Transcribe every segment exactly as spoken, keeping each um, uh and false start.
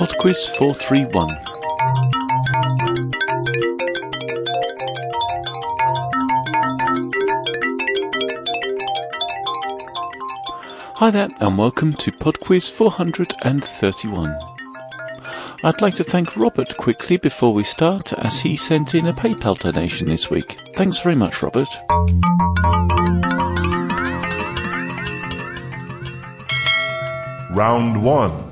PodQuiz four three one. Hi there, and welcome to PodQuiz four hundred thirty-one. I'd like to thank Robert quickly before we start, as he sent in a PayPal donation this week. Thanks very much, Robert. Round one.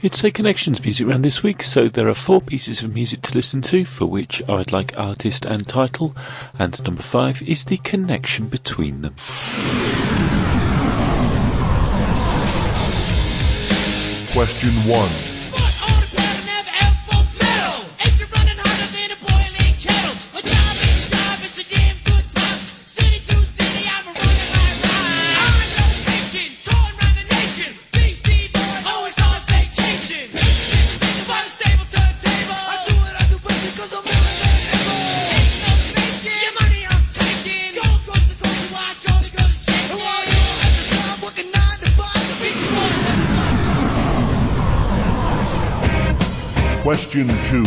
It's a Connections music round this week, so there are four pieces of music to listen to, for which I'd like artist and title, and number five is the connection between them. Question one. Question two.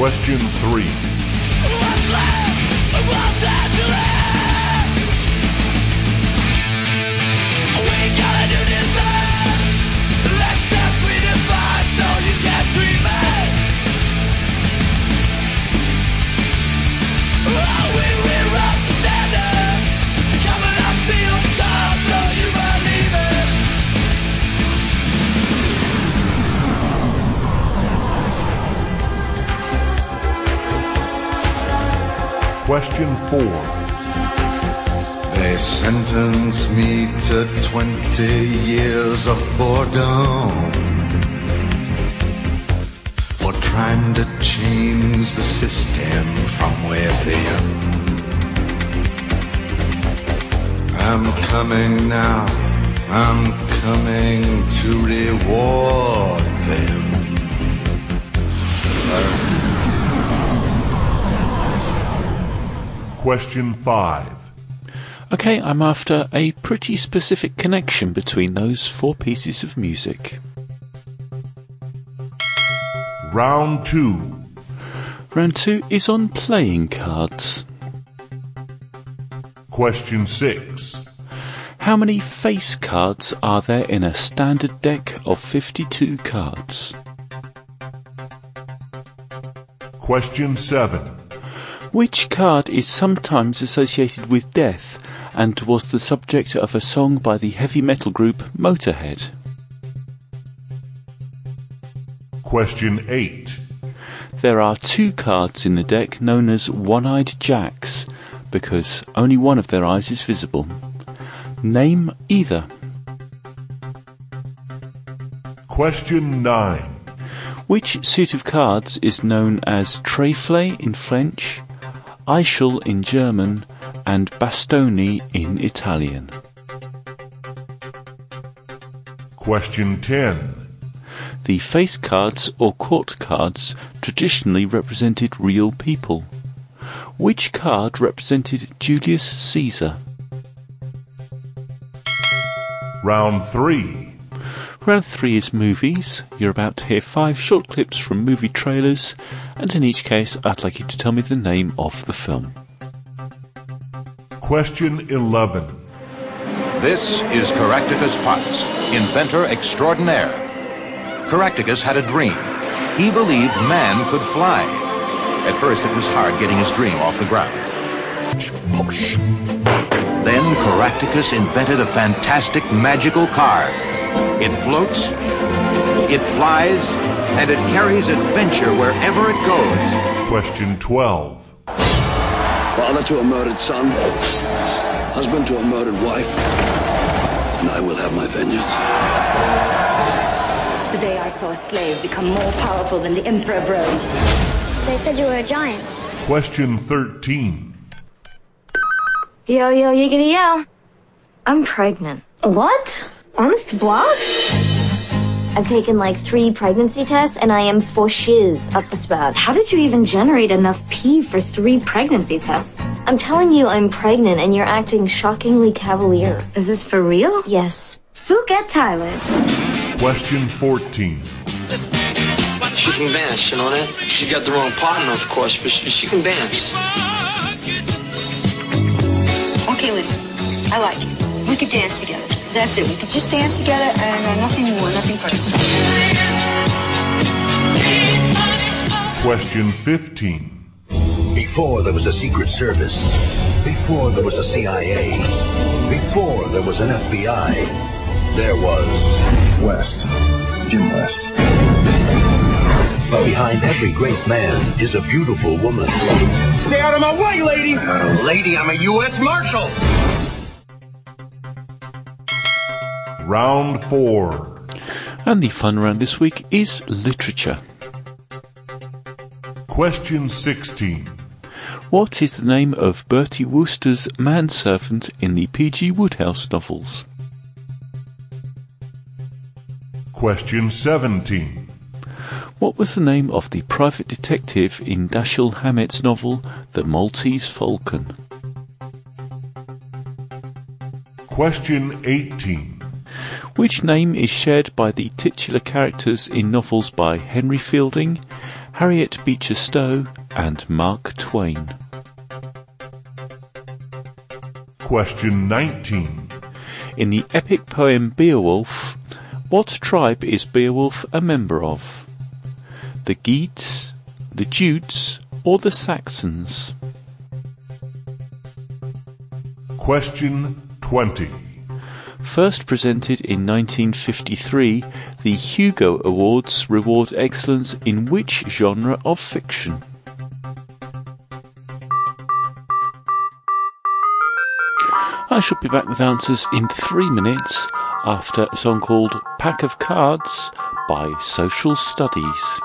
Question three. Question four. They sentenced me to twenty years of boredom for trying to change the system from within. I'm coming now, I'm coming to reward them. Uh, Question five. Okay, I'm after a pretty specific connection between those four pieces of music. Round two. Round two is on playing cards. Question six. How many face cards are there in a standard deck of fifty-two cards? Question seven. Which card is sometimes associated with death and was the subject of a song by the heavy metal group Motorhead? Question eight. There are two cards in the deck known as one-eyed jacks because only one of their eyes is visible. Name either. Question nine. Which suit of cards is known as trèfle in French, Eichel in German, and bastoni in Italian? Question ten. The face cards or court cards traditionally represented real people. Which card represented Julius Caesar? Round three. Round three is movies. You're about to hear five short clips from movie trailers, and in each case I'd like you to tell me the name of the film. Question eleven. This is Caractacus Potts, inventor extraordinaire. Caractacus had a dream. He believed man could fly. At first it was hard getting his dream off the ground. Then Caractacus invented a fantastic magical car. It floats, it flies, and it carries adventure wherever it goes. Question twelve. Father to a murdered son, husband to a murdered wife, and I will have my vengeance. Today I saw a slave become more powerful than the emperor of Rome. They said you were a giant. Question thirteen. Yo, yo, yiggity, yo. I'm pregnant. What? Honest block? I've taken like three pregnancy tests and I am for shiz up the spout. How did you even generate enough pee for three pregnancy tests? I'm telling you I'm pregnant and you're acting shockingly cavalier. Is this for real? Yes. Phuket, Thailand. Question fourteen. She can dance, you know that? She's got the wrong partner, of course, but she, she can dance. Okay, listen. I like it. We could dance together. That's it. We could just dance together and uh, nothing more, nothing personal. Question fifteen. Before there was a Secret Service, before there was a C I A, before there was an F B I, there was West, Jim West. But behind every great man is a beautiful woman. Stay out of my way, lady! Uh, lady, I'm a U S Marshal! Round four. And the fun round this week is literature. Question sixteen. What is the name of Bertie Wooster's manservant in the P G Wodehouse novels? Question seventeen. What was the name of the private detective in Dashiell Hammett's novel The Maltese Falcon? Question eighteen. Which name is shared by the titular characters in novels by Henry Fielding, Harriet Beecher Stowe, and Mark Twain? Question nineteen. In the epic poem Beowulf, what tribe is Beowulf a member of? The Geats, the Jutes, or the Saxons? Question twenty. First presented in nineteen fifty-three, the Hugo Awards reward excellence in which genre of fiction? I shall be back with answers in three minutes after a song called Pack of Cards by Social Studies.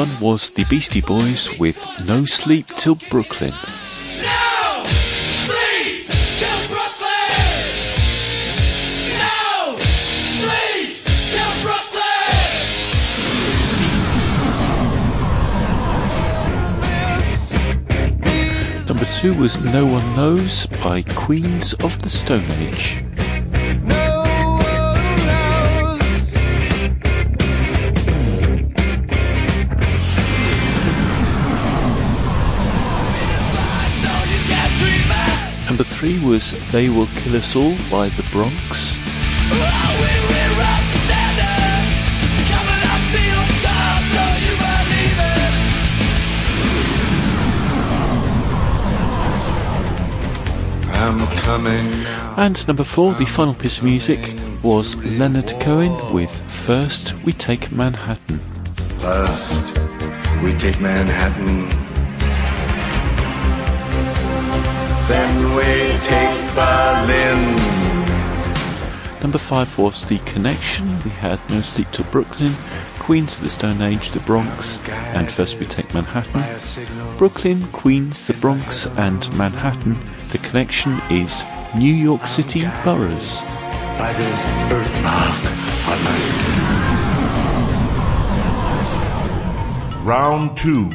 one was The Beastie Boys with No Sleep Till Brooklyn. No sleep till Brooklyn! No sleep till Brooklyn! Number two was No One Knows by Queens of the Stone Age. Number three was They Will Kill Us All by The Bronx. I'm coming. And number four, the final piece of music was Leonard Cohen with First We Take Manhattan. First we take Manhattan. Then we take Berlin. Number five was The Connection. We had No Sleep Till Brooklyn, Queens of the Stone Age, The Bronx, and First We Take Manhattan. Brooklyn, Queens, The Bronx, and Manhattan. The Connection is New York City boroughs. By this earthmark on my skin. Round two.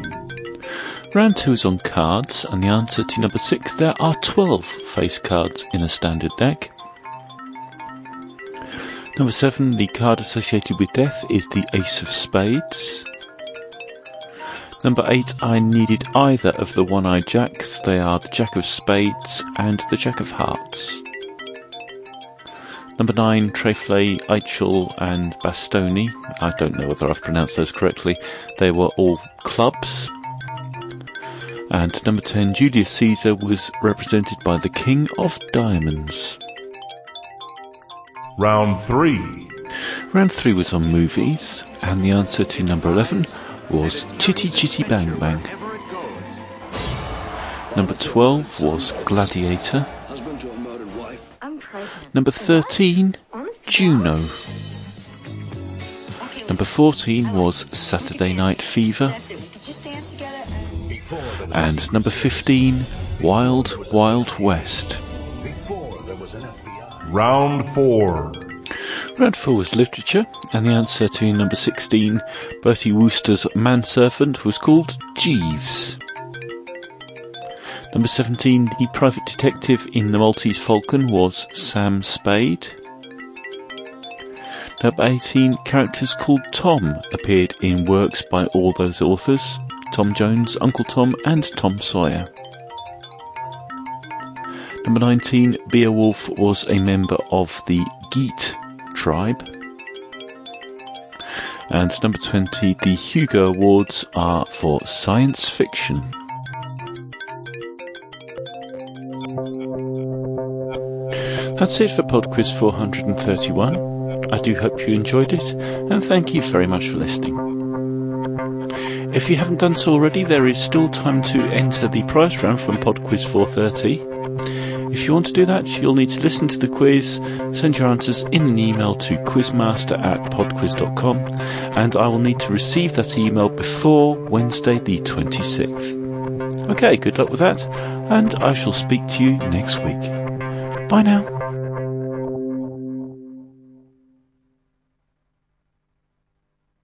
Round two is on cards, and the answer to number six, there are twelve face cards in a standard deck. Number seven, the card associated with death is the Ace of Spades. Number eight, I needed either of the one-eyed jacks. They are the Jack of Spades and the Jack of Hearts. Number nine, Treflé, Eichel and Bastoni. I don't know whether I've pronounced those correctly. They were all clubs. And number ten, Julius Caesar was represented by the King of Diamonds. Round three. Round three was on movies, and the answer to number eleven was Chitty Chitty Bang Bang. Number twelve was Gladiator. Number thirteen, Juno. Number fourteen was Saturday Night Fever. And number fifteen, Wild Wild West. Round four. Round four was literature, and the answer to number sixteen, Bertie Wooster's manservant, was called Jeeves. Number seventeen, the private detective in The Maltese Falcon was Sam Spade. Number eighteen, characters called Tom appeared in works by all those authors: Tom Jones, Uncle Tom, and Tom Sawyer. Number nineteen, Beowulf was a member of the Geat tribe. And number twenty, the Hugo Awards are for science fiction. That's it for PodQuiz four hundred thirty-one. I do hope you enjoyed it, and thank you very much for listening. If you haven't done so already, there is still time to enter the prize round from PodQuiz four thirty. If you want to do that, you'll need to listen to the quiz, send your answers in an email to quizmaster at podquiz dot com, and I will need to receive that email before Wednesday the twenty-sixth. Okay, good luck with that, and I shall speak to you next week. Bye now.